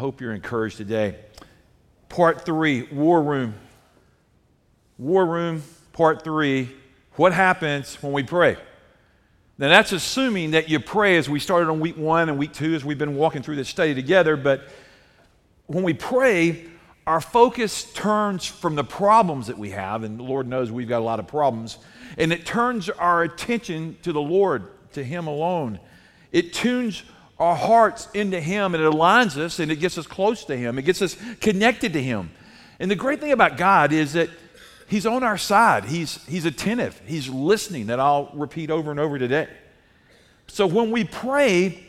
hope you're encouraged today. Part three, War Room. War Room, part three, what happens when we pray? Now, that's assuming that you pray as we started on week one and week two as we've been walking through this study together. But when we pray, our focus turns from the problems that we have, and the Lord knows we've got a lot of problems, and it turns our attention to the Lord, to Him alone. It tunes our hearts into Him, and it aligns us, and it gets us close to Him. It gets us connected to Him. And the great thing about God is that He's on our side. He's attentive. He's listening, that I'll repeat over and over today. So when we pray,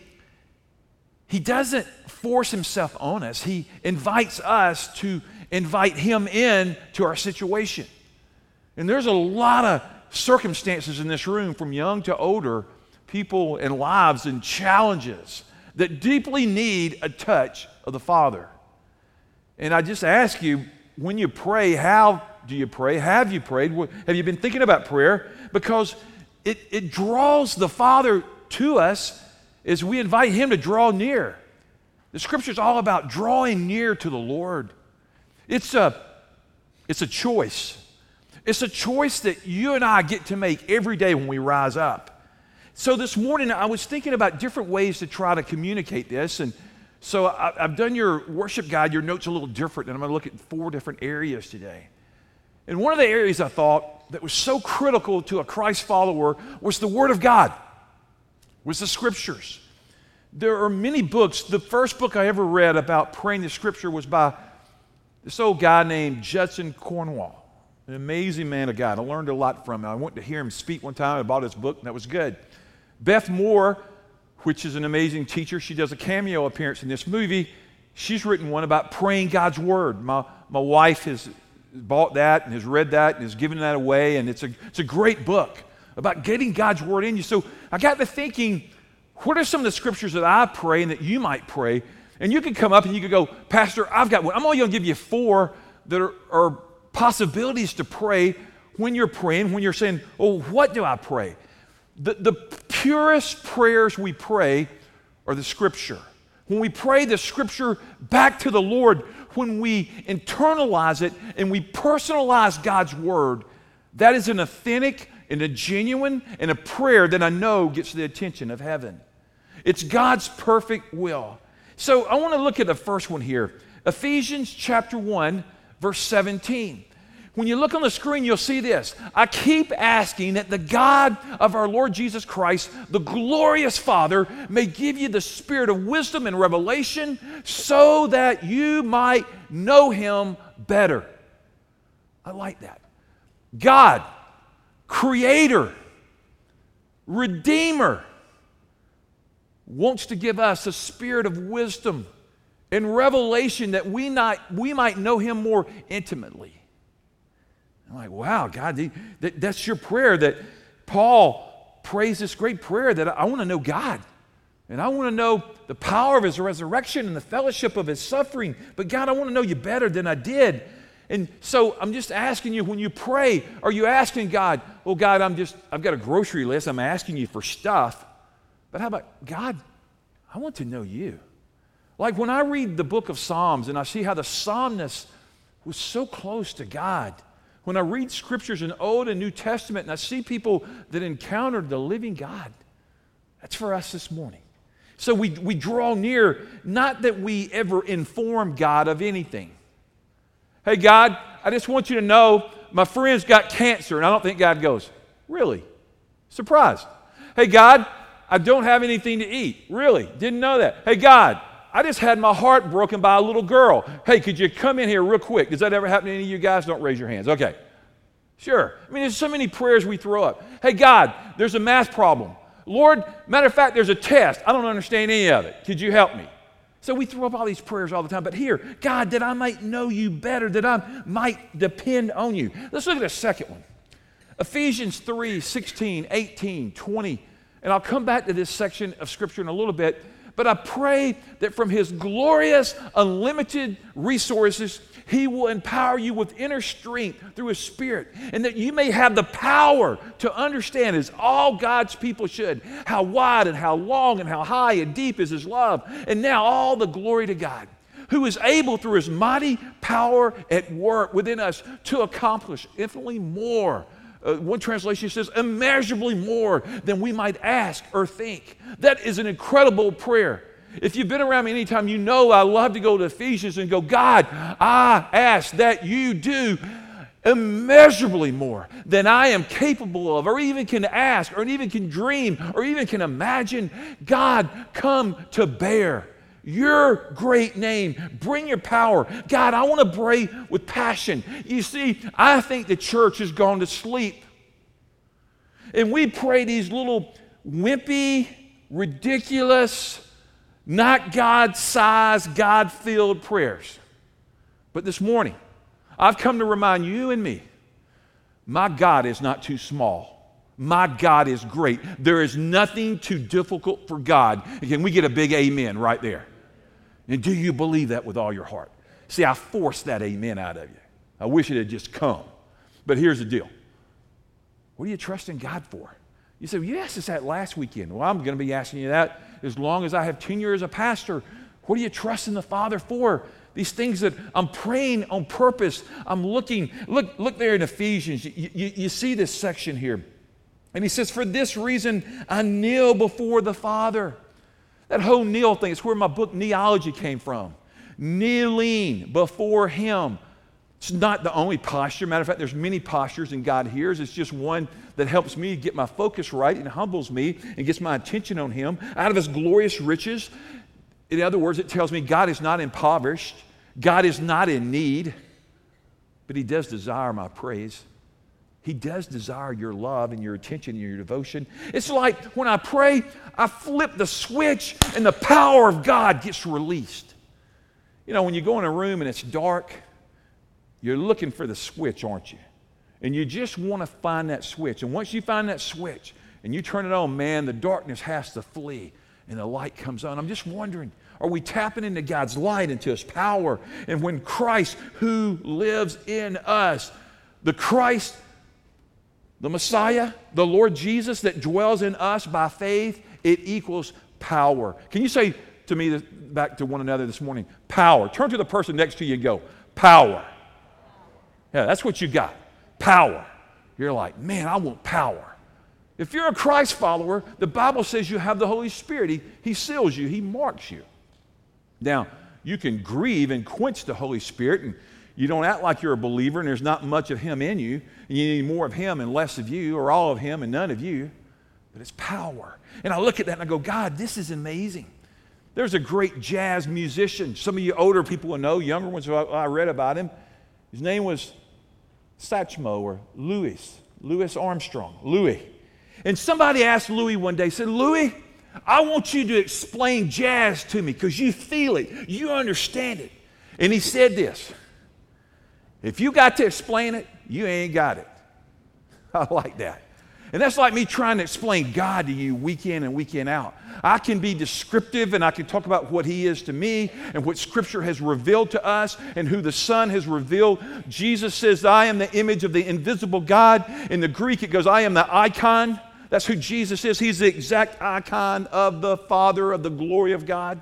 He doesn't force Himself on us. He invites us to invite Him in to our situation. And there's a lot of circumstances in this room, from young to older, people and lives and challenges that deeply need a touch of the Father. And I just ask you, when you pray, how do you pray? Have you prayed? Have you been thinking about prayer? Because it draws the Father to us as we invite Him to draw near. The Scripture is all about drawing near to the Lord. It's a choice. It's a choice that you and I get to make every day when we rise up. So this morning I was thinking about different ways to try to communicate this, and so I've done your worship guide, your notes a little different, and I'm going to look at four different areas today. And one of the areas I thought that was so critical to a Christ follower was the Word of God, was the Scriptures. There are many books. The first book I ever read about praying the Scripture was by this old guy named Judson Cornwall, an amazing man of God. I learned a lot from him. I went to hear him speak one time. I bought his book, and that was good. Beth Moore, which is an amazing teacher, she does a cameo appearance in this movie. She's written one about praying God's Word. My wife has bought that and has read that and has given that away, and it's a great book about getting God's Word in you. So I got to thinking, what are some of the Scriptures that I pray and that you might pray? And you could come up and you could go, Pastor, I've got one. I'm only going to give you four that are possibilities to pray when you're praying, when you're saying, oh, what do I pray? The purest prayers we pray are the Scripture. When we pray the Scripture back to the Lord, when we internalize it and we personalize God's Word, that is an authentic and a genuine and a prayer that I know gets the attention of heaven. It's God's perfect will. So I want to look at the first one here. Ephesians chapter 1, verse 17. When you look on the screen, you'll see this. I keep asking that the God of our Lord Jesus Christ, the glorious Father, may give you the spirit of wisdom and revelation so that you might know Him better. I like that. God, Creator, Redeemer, wants to give us a spirit of wisdom and revelation that we might know Him more intimately. I'm like, wow, God, that's your prayer that Paul prays, this great prayer that I want to know God. And I want to know the power of His resurrection and the fellowship of His suffering. But God, I want to know you better than I did. And so I'm just asking you, when you pray, are you asking God, oh, God, I've got a grocery list. I'm asking you for stuff. But how about, God, I want to know you. Like when I read the book of Psalms and I see how the psalmist was so close to God, when I read Scriptures in Old and New Testament and I see people that encountered the living God, that's for us this morning. So we draw near, not that we ever inform God of anything. Hey, God, I just want you to know my friend's got cancer, and I don't think God goes, really? Surprised. Hey, God, I don't have anything to eat. Really? Didn't know that. Hey, God, I just had my heart broken by a little girl. Hey, could you come in here real quick? Does that ever happen to any of you guys? Don't raise your hands. Okay. Sure. I mean, there's so many prayers we throw up. Hey, God, there's a math problem. Lord, matter of fact, there's a test. I don't understand any of it. Could you help me? So we throw up all these prayers all the time. But here, God, that I might know you better, that I might depend on you. Let's look at the second one. Ephesians 3, 16, 18, 20. And I'll come back to this section of Scripture in a little bit. But I pray that from His glorious, unlimited resources, He will empower you with inner strength through His Spirit, and that you may have the power to understand, as all God's people should, how wide and how long and how high and deep is His love. And now all the glory to God, who is able through his mighty power at work within us to accomplish infinitely more. One translation says, immeasurably more than we might ask or think. That is an incredible prayer. If you've been around me any time, you know I love to go to Ephesians and go, God, I ask that you do immeasurably more than I am capable of, or even can ask, or even can dream, or even can imagine. God, come to bear your great name. Bring your power. God, I want to pray with passion. You see, I think the church has gone to sleep. And we pray these little wimpy, ridiculous, not God-sized, God-filled prayers. But this morning, I've come to remind you and me, my God is not too small. My God is great. There is nothing too difficult for God. Again, we get a big amen right there. And do you believe that with all your heart? See, I forced that amen out of you. I wish it had just come. But here's the deal. What are you trusting God for? You say, well, you asked us that last weekend. Well, I'm going to be asking you that as long as I have tenure as a pastor. What are you trusting the Father for? These things that I'm praying on purpose. I'm looking. Look there in Ephesians. You see this section here. And he says, for this reason, I kneel before the Father. That whole kneel thing is where my book, Neology, came from. Kneeling before him. It's not the only posture. Matter of fact, there's many postures in God hears. It's just one that helps me get my focus right and humbles me and gets my attention on him out of his glorious riches. In other words, it tells me God is not impoverished. God is not in need. But he does desire my praise. He does desire your love and your attention and your devotion. It's like when I pray, I flip the switch and the power of God gets released. You know, when you go in a room and it's dark, you're looking for the switch, aren't you? And you just want to find that switch. And once you find that switch and you turn it on, man, the darkness has to flee and the light comes on. I'm just wondering, are we tapping into God's light, into his power? And when Christ, who lives in us, the Christ, the Messiah, the Lord Jesus that dwells in us by faith, it equals power. Can you say to me, back to one another this morning, power. Turn to the person next to you and go, power. Yeah, that's what you got, power. You're like, man, I want power. If you're a Christ follower, the Bible says you have the Holy Spirit. He seals you. He marks you. Now, you can grieve and quench the Holy Spirit, and you don't act like you're a believer and there's not much of him in you. And you need more of him and less of you, or all of him and none of you. But it's power. And I look at that and I go, God, this is amazing. There's a great jazz musician. Some of you older people will know, younger ones, I read about him. His name was Satchmo or Louis Armstrong, Louis. And somebody asked Louis one day, said, Louis, I want you to explain jazz to me because you feel it, you understand it. And he said this, if you got to explain it, you ain't got it. I like that. And that's like me trying to explain God to you week in and week in out. I can be descriptive and I can talk about what he is to me and what Scripture has revealed to us and who the Son has revealed. Jesus says, I am the image of the invisible God. In the Greek, it goes, I am the icon. That's who Jesus is. He's the exact icon of the Father, of the glory of God.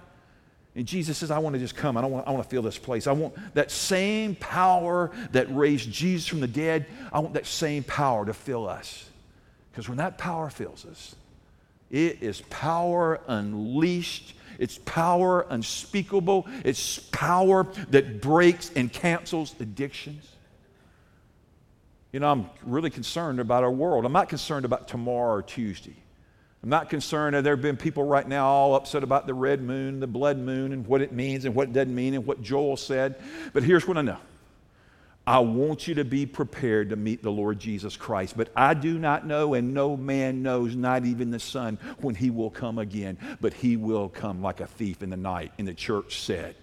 And Jesus says, I want to just come. I want to feel this place. I want that same power that raised Jesus from the dead. I want that same power to fill us. Because when that power fills us, it is power unleashed. It's power unspeakable. It's power that breaks and cancels addictions. You know, I'm really concerned about our world. I'm not concerned about tomorrow or Tuesday. I'm not concerned that there have been people right now all upset about the red moon, the blood moon, and what it means and what it doesn't mean and what Joel said. But here's what I know. I want you to be prepared to meet the Lord Jesus Christ. But I do not know, and no man knows, not even the Son, when he will come again. But he will come like a thief in the night. And the church said.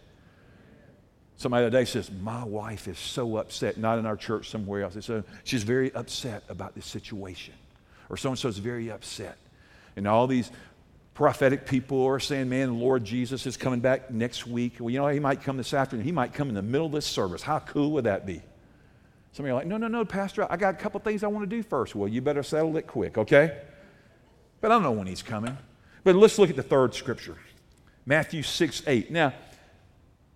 Somebody the other day says, my wife is so upset, not in our church, somewhere else. So she's very upset about this situation. Or so-and-so's very upset. And all these prophetic people are saying, man, the Lord Jesus is coming back next week. Well, you know, he might come this afternoon. He might come in the middle of this service. How cool would that be? Some of you are like, no, Pastor, I got a couple things I want to do first. Well, you better settle it quick, okay? But I don't know when he's coming. But let's look at the third scripture, Matthew 6:8. Now,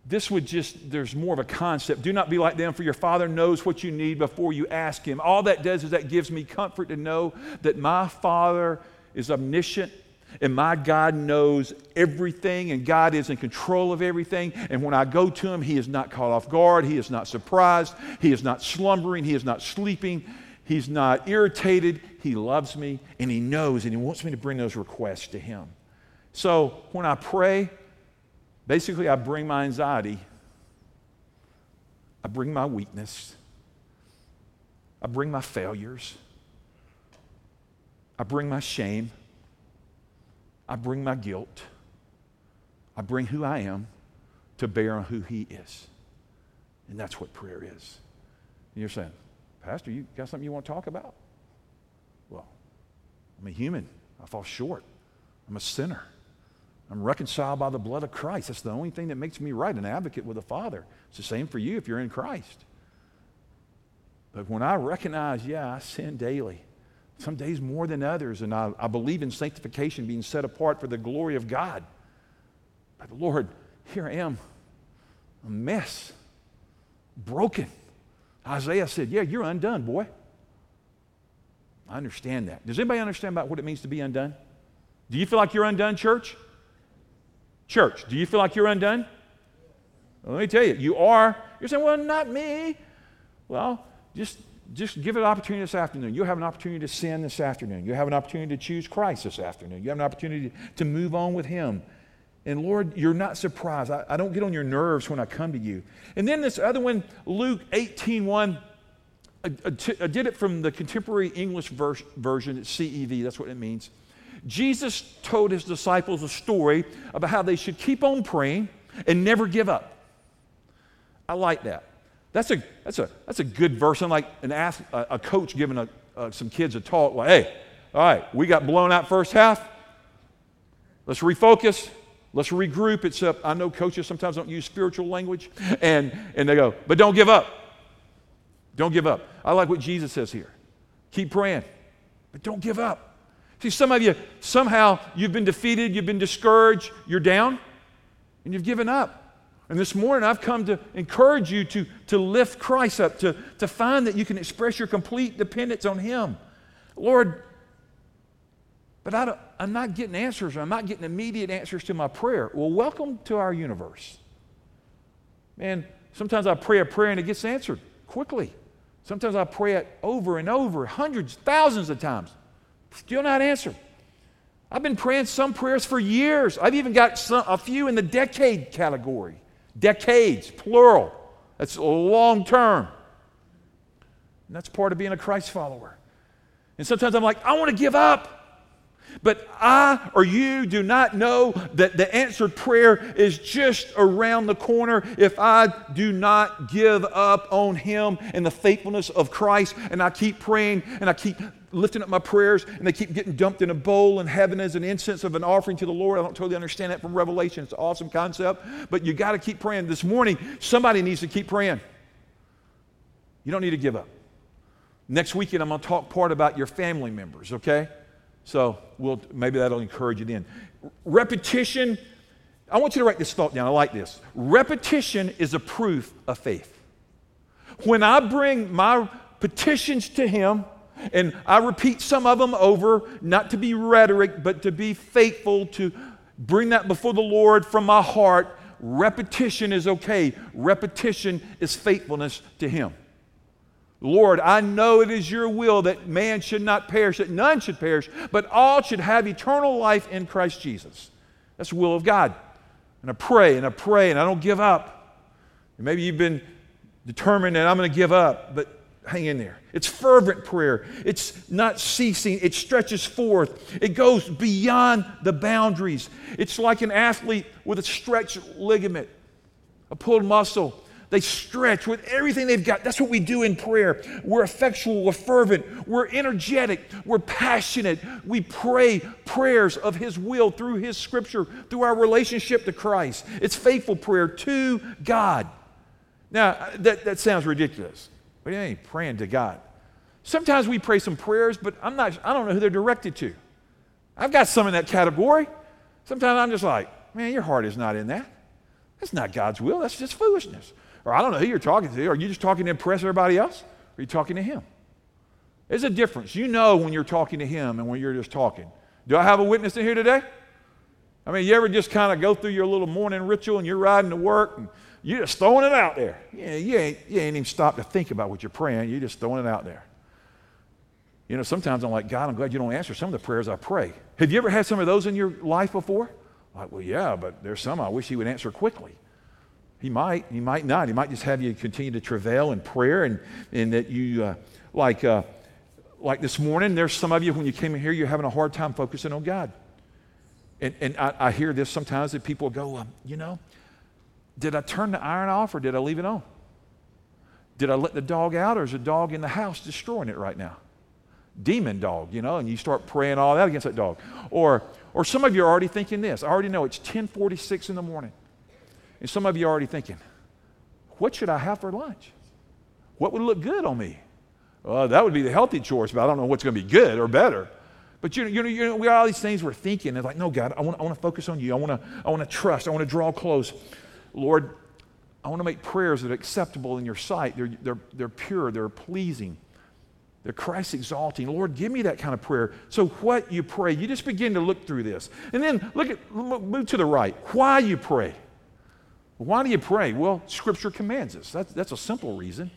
This would just, there's more of a concept. Do not be like them, for your Father knows what you need before you ask Him. All that does is that gives me comfort to know that my Father is omniscient and my God knows everything, and God is in control of everything. And when I go to Him, He is not caught off guard. He is not surprised. He is not slumbering. He is not sleeping. He's not irritated. He loves me, and He knows, and He wants me to bring those requests to Him. So when I pray, basically, I bring my anxiety, I bring my weakness, I bring my failures, I bring my shame, I bring my guilt, I bring who I am to bear on who He is. And that's what prayer is. And you're saying, Pastor, you got something you want to talk about? Well, I'm a human. I fall short. I'm a sinner. I'm reconciled by the blood of Christ. That's the only thing that makes me right, an advocate with the Father. It's the same for you if you're in Christ. But when I recognize, I sin daily, some days more than others, and I believe in sanctification, being set apart for the glory of God. But Lord, here I am, a mess, broken. Isaiah said, you're undone, boy. I understand that. Does anybody understand about what it means to be undone? Do you feel like you're undone, church? Church, do you feel like you're undone? Well, let me tell you, you are. You're saying, well, not me. Well, just give it an opportunity this afternoon. You'll have an opportunity to sin this afternoon. You'll have an opportunity to choose Christ this afternoon. You have an opportunity to move on with Him. And Lord, you're not surprised. I don't get on your nerves when I come to you. And then this other one, Luke 18:1, I did it from the contemporary English version. It's CEV, that's what it means. Jesus told His disciples a story about how they should keep on praying and never give up. I like that. That's a good verse. I'm like a coach giving some kids a talk like, hey, all right, we got blown out first half. Let's refocus. Let's regroup. I know coaches sometimes don't use spiritual language. And they go, but don't give up. Don't give up. I like what Jesus says here. Keep praying, but don't give up. See, some of you, somehow you've been defeated, you've been discouraged, you're down, and you've given up. And this morning I've come to encourage you to lift Christ up, to find that you can express your complete dependence on Him. Lord, but I'm not getting answers. I'm not getting immediate answers to my prayer. Well, welcome to our universe. Man, sometimes I pray a prayer and it gets answered quickly. Sometimes I pray it over and over, hundreds, thousands of times. Still not answered. I've been praying some prayers for years. I've even got a few in the decade category. Decades, plural. That's a long term. And that's part of being a Christ follower. And sometimes I'm like, I want to give up. But I or you do not know that the answered prayer is just around the corner if I do not give up on Him and the faithfulness of Christ, and I keep praying and I keep lifting up my prayers, and they keep getting dumped in a bowl in heaven as an incense of an offering to the Lord. I don't totally understand that from Revelation. It's an awesome concept, but you got to keep praying. This morning, somebody needs to keep praying. You don't need to give up. Next weekend, I'm going to talk part about your family members, okay? So maybe that'll encourage you then. Repetition. I want you to write this thought down. I like this. Repetition is a proof of faith. When I bring my petitions to Him, and I repeat some of them over, not to be rhetoric, but to be faithful, to bring that before the Lord from my heart. Repetition is okay. Repetition is faithfulness to Him. Lord, I know it is your will that man should not perish, that none should perish, but all should have eternal life in Christ Jesus. That's the will of God. And I pray, and I don't give up. And maybe you've been determined that I'm going to give up, but hang in there. It's fervent prayer. It's not ceasing. It stretches forth. It goes beyond the boundaries. It's like an athlete with a stretched ligament, a pulled muscle. They stretch with everything they've got. That's what we do in prayer. We're effectual. We're fervent. We're energetic. We're passionate. We pray prayers of His will through His Scripture, through our relationship to Christ. It's faithful prayer to God. Now, that sounds ridiculous. But it ain't praying to God. Sometimes we pray some prayers, but I don't know who they're directed to. I've got some in that category. Sometimes I'm just like, man, your heart is not in that. That's not God's will. That's just foolishness. Or I don't know who you're talking to. Are you just talking to impress everybody else? Or are you talking to him? There's a difference. You know when you're talking to him and when you're just talking. Do I have a witness in here today? I mean, you ever just kind of go through your little morning ritual and you're riding to work and you're just throwing it out there. Yeah, you ain't even stopped to think about what you're praying. You're just throwing it out there. You know, sometimes I'm like, God, I'm glad you don't answer some of the prayers I pray. Have you ever had some of those in your life before? Like, well, yeah, but there's some I wish he would answer quickly. He might not. He might just have you continue to travail in prayer and that you, like this morning, there's some of you when you came in here, you're having a hard time focusing on God. And I hear this sometimes that people go, you know, did I turn the iron off or did I leave it on? Did I let the dog out or is the dog in the house destroying it right now? Demon dog, you know, and you start praying all that against that dog. Or some of you are already thinking this. I already know it's 10:46 in the morning. And some of you are already thinking, what should I have for lunch? What would look good on me? Well, that would be the healthy choice, but I don't know what's going to be good or better. But you know, we got all these things we're thinking. It's like, no, God, I want to focus on you. I want to trust. I want to draw close. Lord, I want to make prayers that are acceptable in your sight. They're pure. They're pleasing. They're Christ-exalting. Lord, give me that kind of prayer. So what you pray, you just begin to look through this. And then move to the right. Why you pray. Why do you pray? Well, Scripture commands us. That's a simple reason.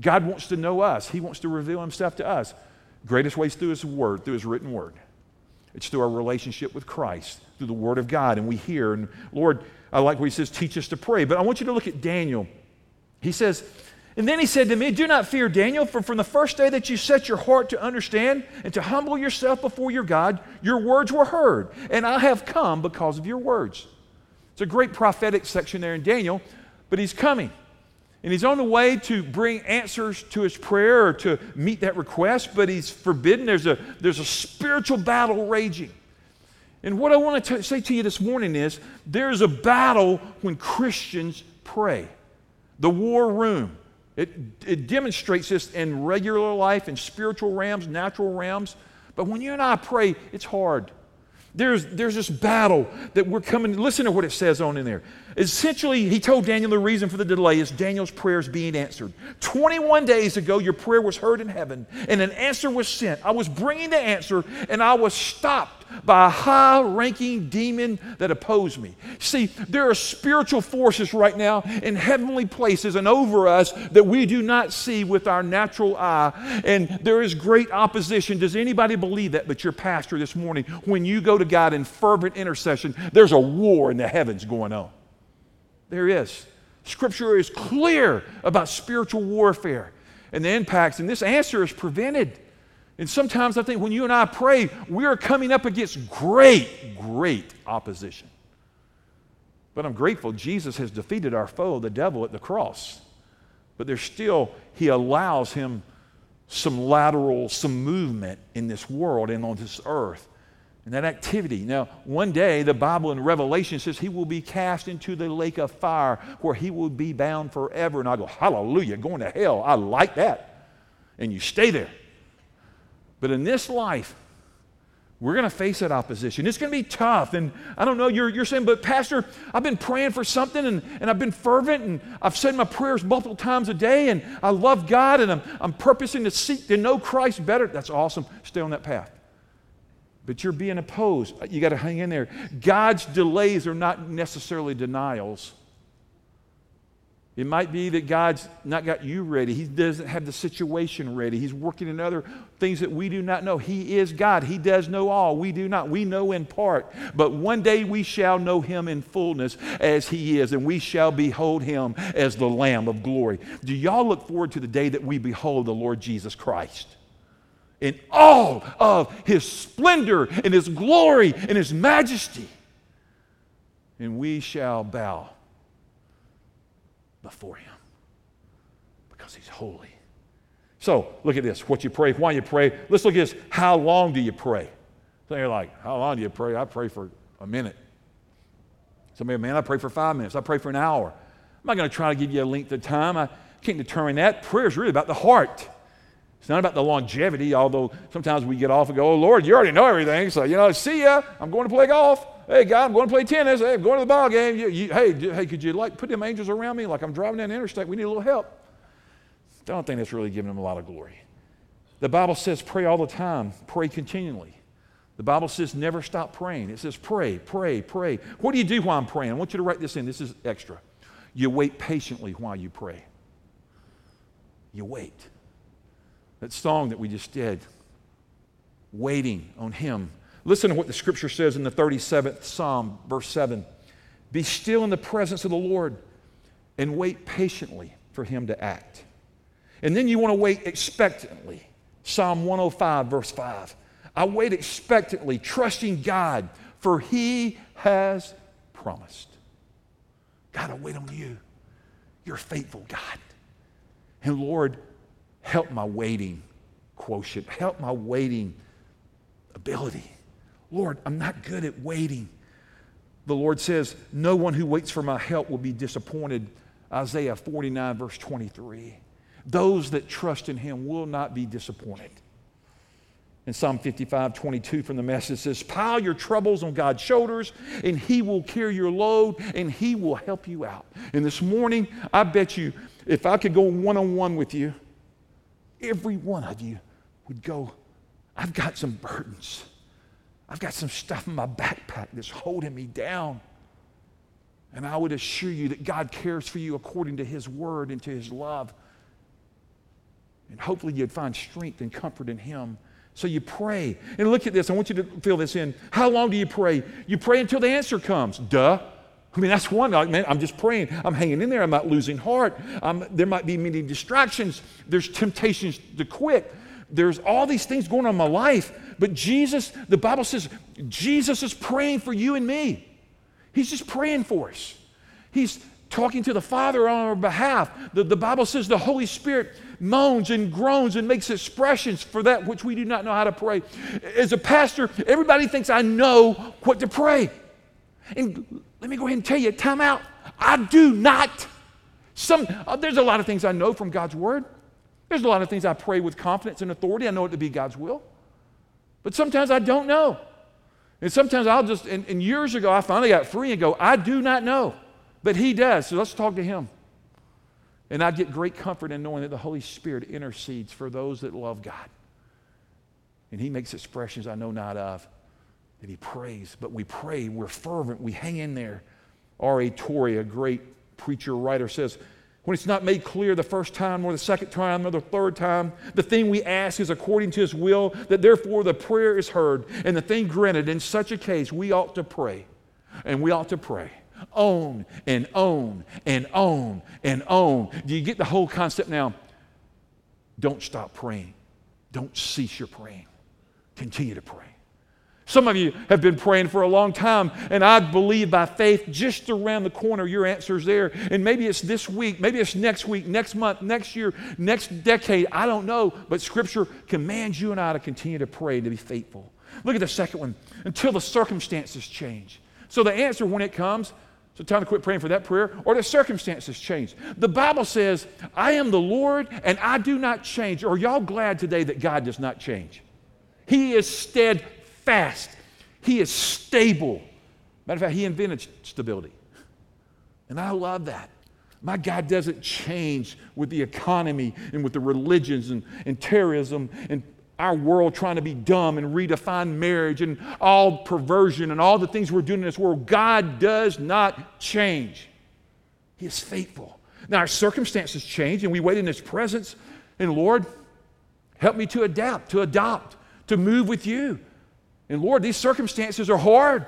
God wants to know us. He wants to reveal himself to us. Greatest way is through his word, through his written word. It's through our relationship with Christ, through the word of God. And we hear, and Lord, I like what he says, teach us to pray. But I want you to look at Daniel. He says, and then he said to me, do not fear, Daniel, for from the first day that you set your heart to understand and to humble yourself before your God, your words were heard, and I have come because of your words. It's a great prophetic section there in Daniel, but he's coming. And he's on the way to bring answers to his prayer or to meet that request, but he's forbidden. There's a spiritual battle raging. And what I want to say to you this morning is there's a battle when Christians pray. The war room. It demonstrates this in regular life, in spiritual realms, natural realms. But when you and I pray, it's hard. There's this battle that we're coming. Listen to what it says on in there. Essentially, he told Daniel the reason for the delay is Daniel's prayer is being answered. 21 days ago, your prayer was heard in heaven, and an answer was sent. I was bringing the answer, and I was stopped by a high-ranking demon that opposed me. See, there are spiritual forces right now in heavenly places and over us that we do not see with our natural eye, and there is great opposition. Does anybody believe that but your pastor this morning? When you go to God in fervent intercession, there's a war in the heavens going on. There is. Scripture is clear about spiritual warfare and the impacts, and this answer is prevented. And sometimes I think when you and I pray, we are coming up against great, great opposition. But I'm grateful Jesus has defeated our foe, the devil, at the cross. But there's still, he allows him some movement in this world and on this earth. And that activity. Now, one day, the Bible in Revelation says he will be cast into the lake of fire where he will be bound forever. And I go, hallelujah, going to hell. I like that. And you stay there. But in this life, we're going to face that opposition. It's going to be tough. And I don't know, you're saying, but Pastor, I've been praying for something and I've been fervent and I've said my prayers multiple times a day and I love God and I'm purposing to seek to know Christ better. That's awesome. Stay on that path. But you're being opposed. You got to hang in there. God's delays are not necessarily denials. It might be that God's not got you ready. He doesn't have the situation ready. He's working in other things that we do not know. He is God. He does know all. We do not. We know in part. But one day we shall know him in fullness as he is, and we shall behold him as the Lamb of glory. Do y'all look forward to the day that we behold the Lord Jesus Christ in all of his splendor and his glory and his majesty? And we shall bow before him because he's holy. So look at this, what you pray, why you pray. Let's look at this, how long do you pray? So you're like, how long do you pray? I pray for a minute. Somebody, man, I pray for 5 minutes. I pray for an hour. I'm not going to try to give you a length of time. I can't determine that. Prayer is really about the heart. It's not about the longevity, although sometimes we get off and go, oh, Lord, you already know everything. So, you know, see ya. I'm going to play golf. Hey, God, I'm going to play tennis. Hey, I'm going to the ball game. Hey, could you put them angels around me? Like I'm driving down the interstate. We need a little help. I don't think that's really giving them a lot of glory. The Bible says pray all the time. Pray continually. The Bible says never stop praying. It says pray, pray, pray. What do you do while I'm praying? I want you to write this in. This is extra. You wait patiently while you pray. You wait. That song that we just did, waiting on Him. Listen to what the Scripture says in the 37th Psalm, verse 7. Be still in the presence of the Lord and wait patiently for Him to act. And then you want to wait expectantly. Psalm 105, verse 5. I wait expectantly, trusting God, for He has promised. God, I wait on You. You're faithful, God. And Lord, help my waiting quotient. Help my waiting ability. Lord, I'm not good at waiting. The Lord says, no one who waits for my help will be disappointed. Isaiah 49, verse 23. Those that trust in Him will not be disappointed. In Psalm 55, 22 from the Message says, pile your troubles on God's shoulders, and He will carry your load, and He will help you out. And this morning, I bet you, if I could go one-on-one with you, every one of you would go, I've got some burdens. I've got some stuff in my backpack that's holding me down. And I would assure you that God cares for you according to His word and to His love. And hopefully you'd find strength and comfort in Him. So you pray. And look at this. I want you to fill this in. How long do you pray? You pray until the answer comes. Duh. I mean, that's one. Man, I'm just praying. I'm hanging in there. I'm not losing heart. There might be many distractions. There's temptations to quit. There's all these things going on in my life. But Jesus, the Bible says, Jesus is praying for you and me. He's just praying for us. He's talking to the Father on our behalf. The Bible says the Holy Spirit moans and groans and makes expressions for that which we do not know how to pray. As a pastor, everybody thinks I know what to pray. And let me go ahead and tell you, time out. I do not. There's a lot of things I know from God's Word. There's a lot of things I pray with confidence and authority. I know it to be God's will. But sometimes I don't know. And sometimes I'll just, and years ago, I finally got free and go, I do not know. But He does, so let's talk to Him. And I get great comfort in knowing that the Holy Spirit intercedes for those that love God. And He makes expressions I know not of. And He prays, but we pray, we're fervent, we hang in there. R.A. Torrey, a great preacher, writer, says, when it's not made clear the first time, or the second time, or the third time, the thing we ask is according to His will, that therefore the prayer is heard, and the thing granted. In such a case, we ought to pray, and we ought to pray. Own and own and own and own. Do you get the whole concept now? Don't stop praying. Don't cease your praying. Continue to pray. Some of you have been praying for a long time, and I believe by faith, just around the corner, your answer's there. And maybe it's this week, maybe it's next week, next month, next year, next decade. I don't know, but Scripture commands you and I to continue to pray, to be faithful. Look at the second one. Until the circumstances change. So the answer when it comes, so time to quit praying for that prayer, or the circumstances change. The Bible says, I am the Lord, and I do not change. Are y'all glad today that God does not change? He is steadfast. He is stable. Matter of fact, He invented stability. And I love that. My God doesn't change with the economy and with the religions and terrorism and our world trying to be dumb and redefine marriage and all perversion and all the things we're doing in this world. God does not change. He is faithful. Now, our circumstances change, and we wait in His presence. And Lord, help me to adapt, to adopt, to move with You. And Lord, these circumstances are hard.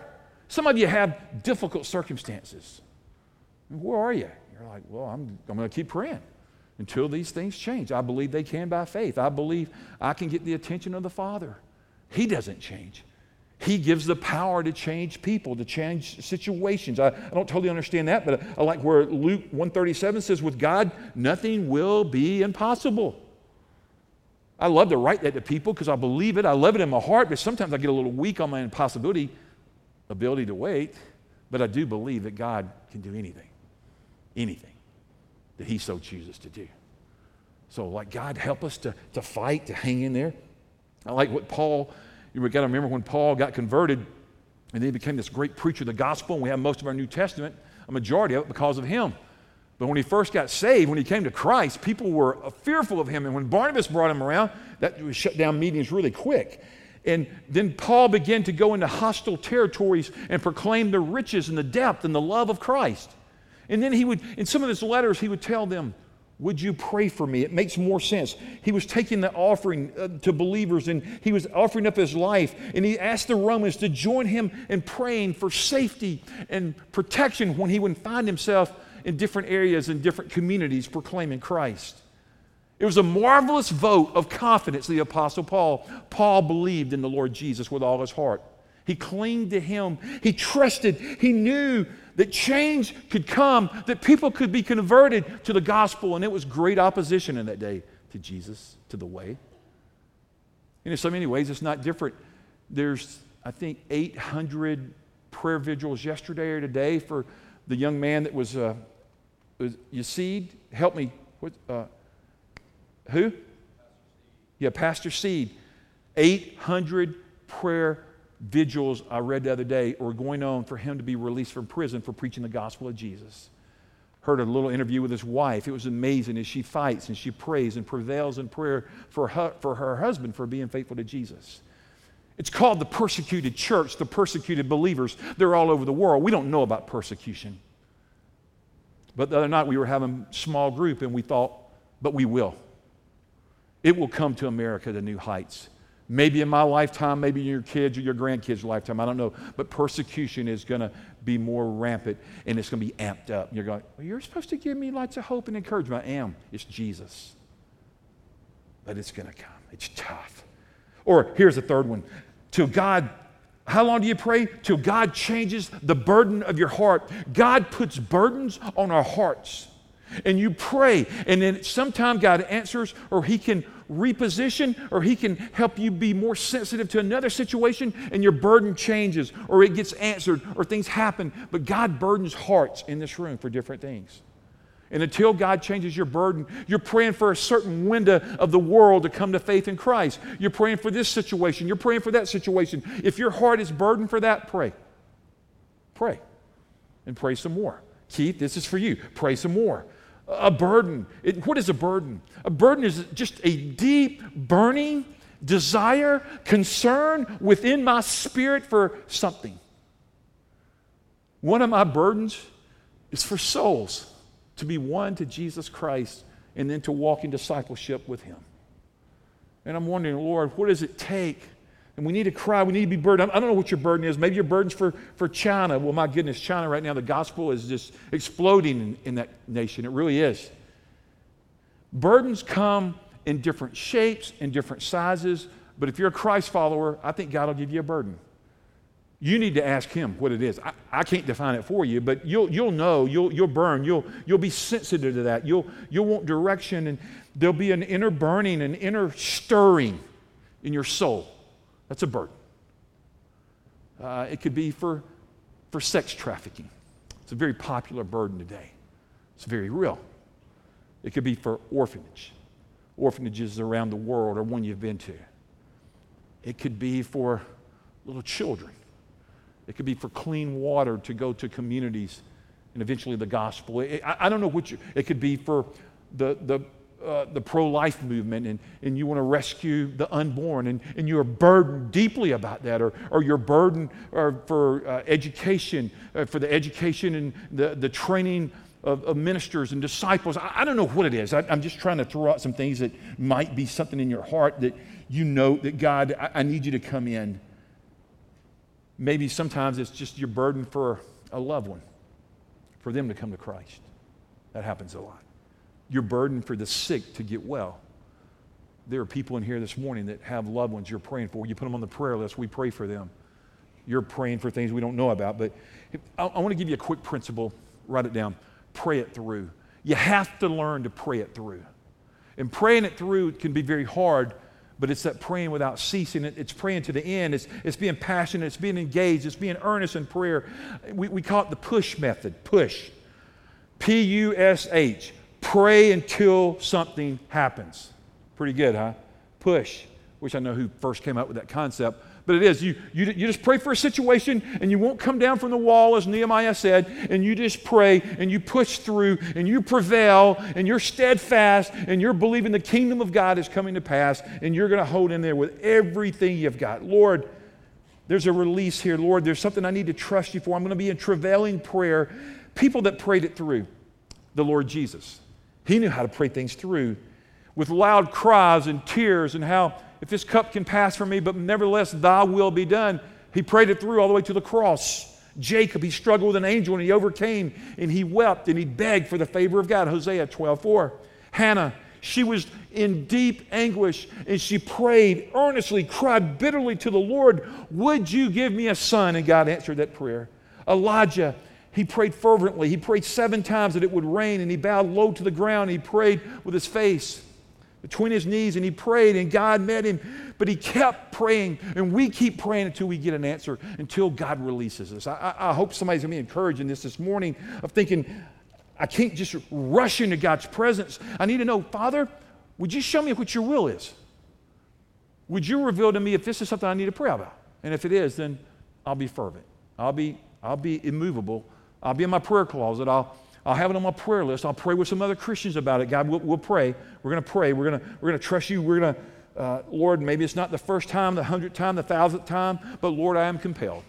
Some of you have difficult circumstances. Where are you? You're like, well, I'm going to keep praying until these things change. I believe they can by faith. I believe I can get the attention of the Father. He doesn't change. He gives the power to change people, to change situations. I don't totally understand that, but I like where Luke 1:37 says, with God, nothing will be impossible. I love to write that to people because I believe it. I love it in my heart, but sometimes I get a little weak on my impossibility, ability to wait, but I do believe that God can do anything. That He so chooses to do. So like, God, help us to fight, to hang in there. I like what Paul, you got to remember when Paul got converted, And then he became this great preacher of the gospel, and we have most of our New Testament, a majority of it, because of him. But when he first got saved, when he came to Christ, people were fearful of him. And when Barnabas brought him around, that shut down meetings really quick. And then Paul began to go into hostile territories and proclaim the riches and the depth and the love of Christ. And then he would, in some of his letters, he would tell them, would you pray for me? It makes more sense. He was taking the offering to believers, and he was offering up his life, and he asked the Romans to join him in praying for safety and protection when he would find himself in different areas and different communities proclaiming Christ. It was a marvelous vote of confidence to the Apostle Paul. Paul believed in the Lord Jesus with all his heart. He clinged to him. He trusted. He knew that change could come, that people could be converted to the gospel, and it was great opposition in that day to Jesus, to the way. And in so many ways, it's not different. There's, I think, 800 prayer vigils yesterday or today for the young man that was Yaseed. Help me. Who? Yeah, Pastor Seed. 800 prayer vigils, I read the other day, were going on for him to be released from prison for preaching the gospel of Jesus. Heard a little interview with his wife. It was amazing as she fights and she prays and prevails in prayer for her husband for being faithful to Jesus. It's called the persecuted church, the persecuted believers. They're all over the world. We don't know about persecution. But the other night we were having a small group and we thought, but we will. It will come to America to new heights. Maybe in my lifetime, maybe in your kids' or your grandkids' lifetime, I don't know. But persecution is going to be more rampant, and it's going to be amped up. You're going, well, you're supposed to give me lots of hope and encouragement. I am. It's Jesus. But it's going to come. It's tough. Or here's a third one. Till God, how long do you pray? Till God changes the burden of your heart. God puts burdens on our hearts. And you pray, and then sometimes God answers, or he can reposition, or he can help you be more sensitive to another situation, and your burden changes, or it gets answered, or things happen. But God burdens hearts in this room for different things. And until God changes your burden, you're praying for a certain window of the world to come to faith in Christ. You're praying for this situation. You're praying for that situation. If your heart is burdened for that, pray. Pray. And pray some more. Keith, this is for you. Pray some more. A burden. What is a burden? A burden is just a deep, burning desire, concern within my spirit for something. One of my burdens is for souls to be won to Jesus Christ and then to walk in discipleship with him. And I'm wondering, Lord, what does it take? And we need to cry. We need to be burdened. I don't know what your burden is. Maybe your burden's for China. Well, my goodness, China right now, the gospel is just exploding in that nation. It really is. Burdens come in different shapes, in different sizes. But if you're a Christ follower, I think God will give you a burden. You need to ask him what it is. I can't define it for you, but you'll know, you'll burn, you'll be sensitive to that. You'll want direction, and there'll be an inner burning, an inner stirring in your soul. That's a burden. It could be for sex trafficking. It's a very popular burden today. It's very real. It could be for orphanages around the world, or one you've been to. It could be for little children. It could be for clean water to go to communities and eventually the gospel. I don't know what it could be for the pro-life movement, and you want to rescue the unborn, and you're burdened deeply about that, or you're burdened for education, for the education and the training of ministers and disciples. I don't know what it is. I'm just trying to throw out some things that might be something in your heart that you know that God, I need you to come in. Maybe sometimes it's just your burden for a loved one, for them to come to Christ. That happens a lot. Your burden for the sick to get well. There are people in here this morning that have loved ones you're praying for. You put them on the prayer list. We pray for them. You're praying for things we don't know about. But I want to give you a quick principle. Write it down. Pray it through. You have to learn to pray it through. And praying it through can be very hard, but it's that praying without ceasing. It's praying to the end. It's being passionate. It's being engaged. It's being earnest in prayer. We call it the push method. Push. P-U-S-H. Pray until something happens. Pretty good, huh? Push. Wish I know who first came up with that concept. but it is. You just pray for a situation, and you won't come down from the wall, as Nehemiah said, and you just pray, and you push through, and you prevail, and you're steadfast, and you're believing the kingdom of God is coming to pass, and you're going to hold in there with everything you've got. Lord, there's a release here. Lord, there's something I need to trust you for. I'm going to be in travailing prayer. People that prayed it through, the Lord Jesus, he knew how to pray things through with loud cries and tears, and how, if this cup can pass from me, but nevertheless thy will be done. He prayed it through all the way to the cross. Jacob, he struggled with an angel, and he overcame, and he wept, and he begged for the favor of God. Hosea 12:4. Hannah, she was in deep anguish, and she prayed earnestly, cried bitterly to the Lord, would you give me a son? And God answered that prayer. Elijah, he prayed fervently. He prayed 7 times that it would rain, and he bowed low to the ground. He prayed with his face between his knees, and he prayed, and God met him, but he kept praying, and we keep praying until we get an answer, until God releases us. I hope somebody's going to be encouraged in this morning of thinking, I can't just rush into God's presence. I need to know, Father, would you show me what your will is? Would you reveal to me if this is something I need to pray about? And if it is, then I'll be fervent. I'll be immovable. I'll be in my prayer closet. I'll have it on my prayer list. I'll pray with some other Christians about it. God, we'll pray. We're going to pray. We're going to trust you. We're going to, Lord, maybe it's not the first time, the 100th time, the 1,000th time, but Lord, I am compelled.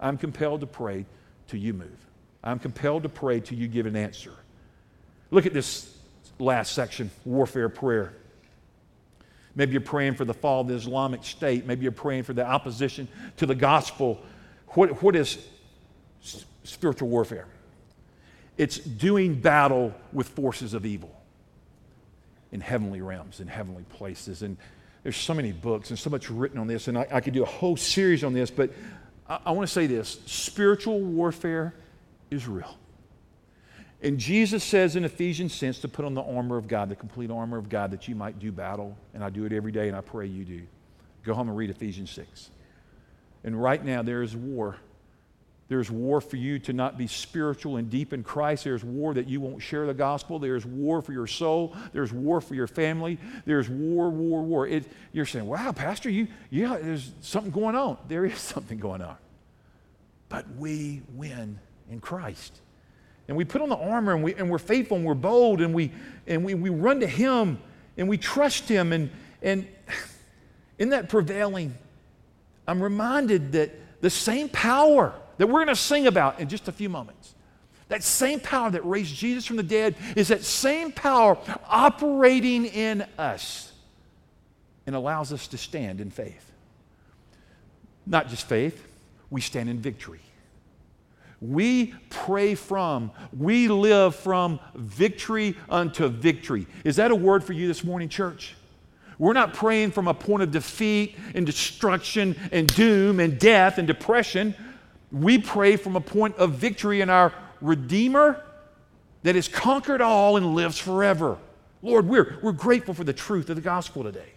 I'm compelled to pray till you move. I'm compelled to pray till you give an answer. Look at this last section, warfare prayer. Maybe you're praying for the fall of the Islamic State. Maybe you're praying for the opposition to the gospel. What is spiritual warfare? It's doing battle with forces of evil in heavenly realms, in heavenly places. And there's so many books and so much written on this, and I could do a whole series on this, but I want to say this. Spiritual warfare is real. And Jesus says in Ephesians 6 to put on the armor of God, the complete armor of God, that you might do battle, and I do it every day, and I pray you do. Go home and read Ephesians 6. And right now there is war. There's war for you to not be spiritual and deep in Christ. There's war that you won't share the gospel. There's war for your soul. There's war for your family. There's war. You're saying, wow, Pastor, there's something going on. There is something going on. But we win in Christ. And we put on the armor, and we're faithful, and we're bold, and we run to Him, and we trust Him. And in that prevailing, I'm reminded that the same power that we're going to sing about in just a few moments, that same power that raised Jesus from the dead is that same power operating in us and allows us to stand in faith. Not just faith, we stand in victory. We pray from, we live from victory unto victory. Is that a word for you this morning, church? We're not praying from a point of defeat and destruction and doom and death and depression. We pray from a point of victory in our Redeemer that has conquered all and lives forever. Lord, we're grateful for the truth of the gospel today.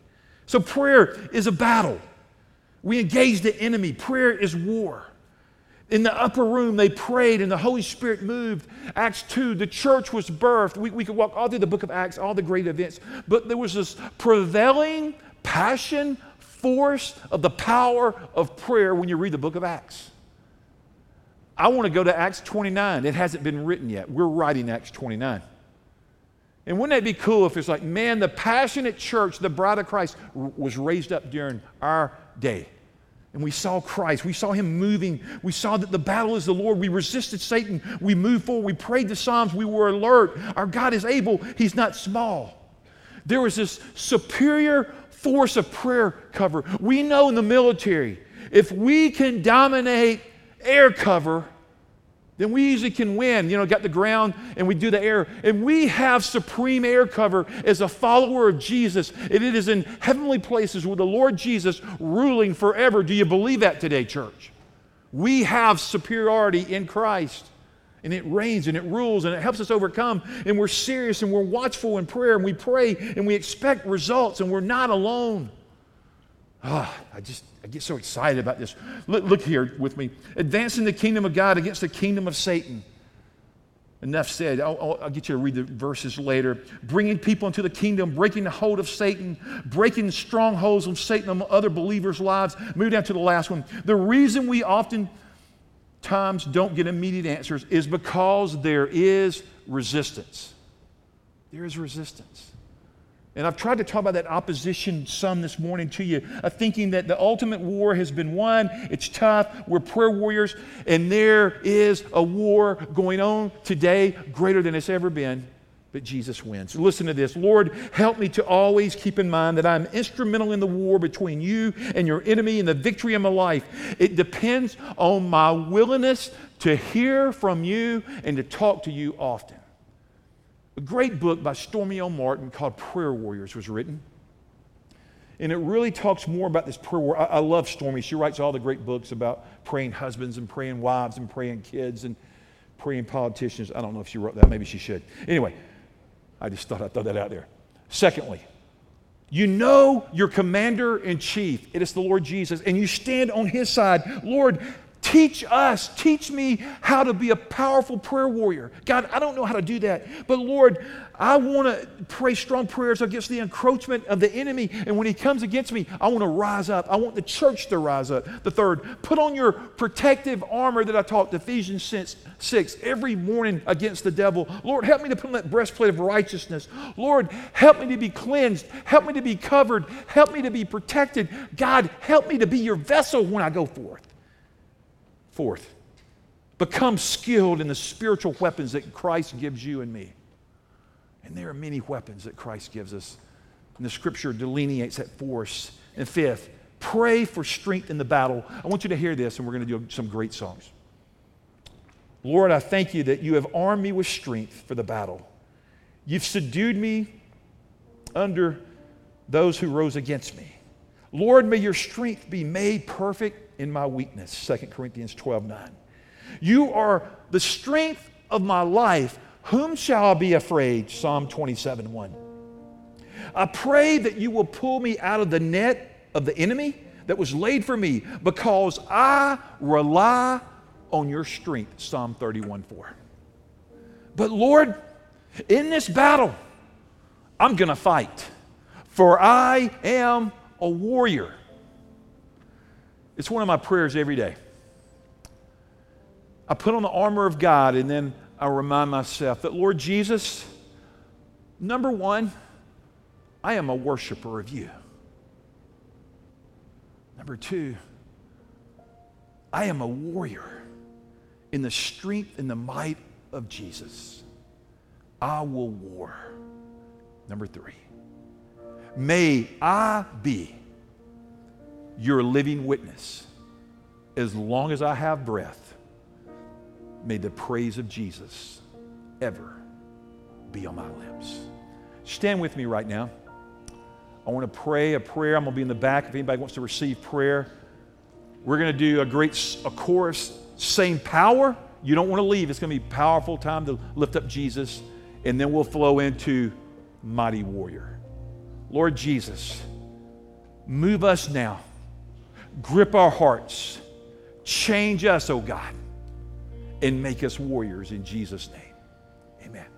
So prayer is a battle. We engage the enemy. Prayer is war. In the upper room, they prayed and the Holy Spirit moved. Acts 2, the church was birthed. We could walk all through the book of Acts, all the great events. But there was this prevailing passion, force of the power of prayer when you read the book of Acts. I want to go to Acts 29. It hasn't been written yet. We're writing Acts 29. And wouldn't that be cool if it's like, man, the passionate church, the bride of Christ, was raised up during our day. And we saw Christ. We saw Him moving. We saw that the battle is the Lord. We resisted Satan. We moved forward. We prayed the Psalms. We were alert. Our God is able. He's not small. There was this superior force of prayer cover. We know in the military, if we can dominate air cover, then we usually can win. You know, got the ground and we do the air. And we have supreme air cover as a follower of Jesus. And it is in heavenly places with the Lord Jesus ruling forever. Do you believe that today, church? We have superiority in Christ. And it reigns and it rules and it helps us overcome. And we're serious and we're watchful in prayer and we pray and we expect results and we're not alone. I get so excited about this. Look here with me. Advancing the kingdom of God against the kingdom of Satan. Enough said. I'll get you to read the verses later. Bringing people into the kingdom, breaking the hold of Satan, breaking strongholds of Satan on other believers' lives. Move down to the last one. The reason we oftentimes don't get immediate answers is because there is resistance. There is resistance. And I've tried to talk about that opposition some this morning to you, of thinking that the ultimate war has been won, it's tough, we're prayer warriors, and there is a war going on today greater than it's ever been, but Jesus wins. Listen to this. Lord, help me to always keep in mind that I'm instrumental in the war between you and your enemy and the victory of my life. It depends on my willingness to hear from you and to talk to you often. A great book by Stormie Omartian called Prayer Warriors was written. And it really talks more about this prayer war. I love Stormie. She writes all the great books about praying husbands and praying wives and praying kids and praying politicians. I don't know if she wrote that. Maybe she should. Anyway, I just thought I'd throw that out there. Secondly, you know your commander-in-chief. It is the Lord Jesus. And you stand on his side. Lord, teach me how to be a powerful prayer warrior. God, I don't know how to do that. But Lord, I want to pray strong prayers against the encroachment of the enemy. And when he comes against me, I want to rise up. I want the church to rise up. The third, put on your protective armor that I taught, Ephesians 6, every morning against the devil. Lord, help me to put on that breastplate of righteousness. Lord, help me to be cleansed. Help me to be covered. Help me to be protected. God, help me to be your vessel when I go forth. Fourth, become skilled in the spiritual weapons that Christ gives you and me. And there are many weapons that Christ gives us. And the Scripture delineates that for us. And fifth, pray for strength in the battle. I want you to hear this, and we're going to do some great songs. Lord, I thank you that you have armed me with strength for the battle. You've subdued me under those who rose against me. Lord, may your strength be made perfect in my weakness, 2 Corinthians 12:9. You are the strength of my life. Whom shall I be afraid? Psalm 27:1. I pray that you will pull me out of the net of the enemy that was laid for me, because I rely on your strength, Psalm 31:4. But Lord, in this battle, I'm going to fight, for I am a warrior. It's one of my prayers every day. I put on the armor of God, and then I remind myself that, Lord Jesus, number one, I am a worshiper of you. Number two, I am a warrior in the strength and the might of Jesus. I will war. Number three, may I be your living witness. As long as I have breath, may the praise of Jesus ever be on my lips. Stand with me right now. I want to pray a prayer. I'm going to be in the back if anybody wants to receive prayer. We're going to do a chorus, same power. You don't want to leave. It's going to be a powerful time to lift up Jesus, and then we'll flow into Mighty Warrior. Lord Jesus, move us now. Grip our hearts. Change us, oh God, and make us warriors in Jesus' name. Amen.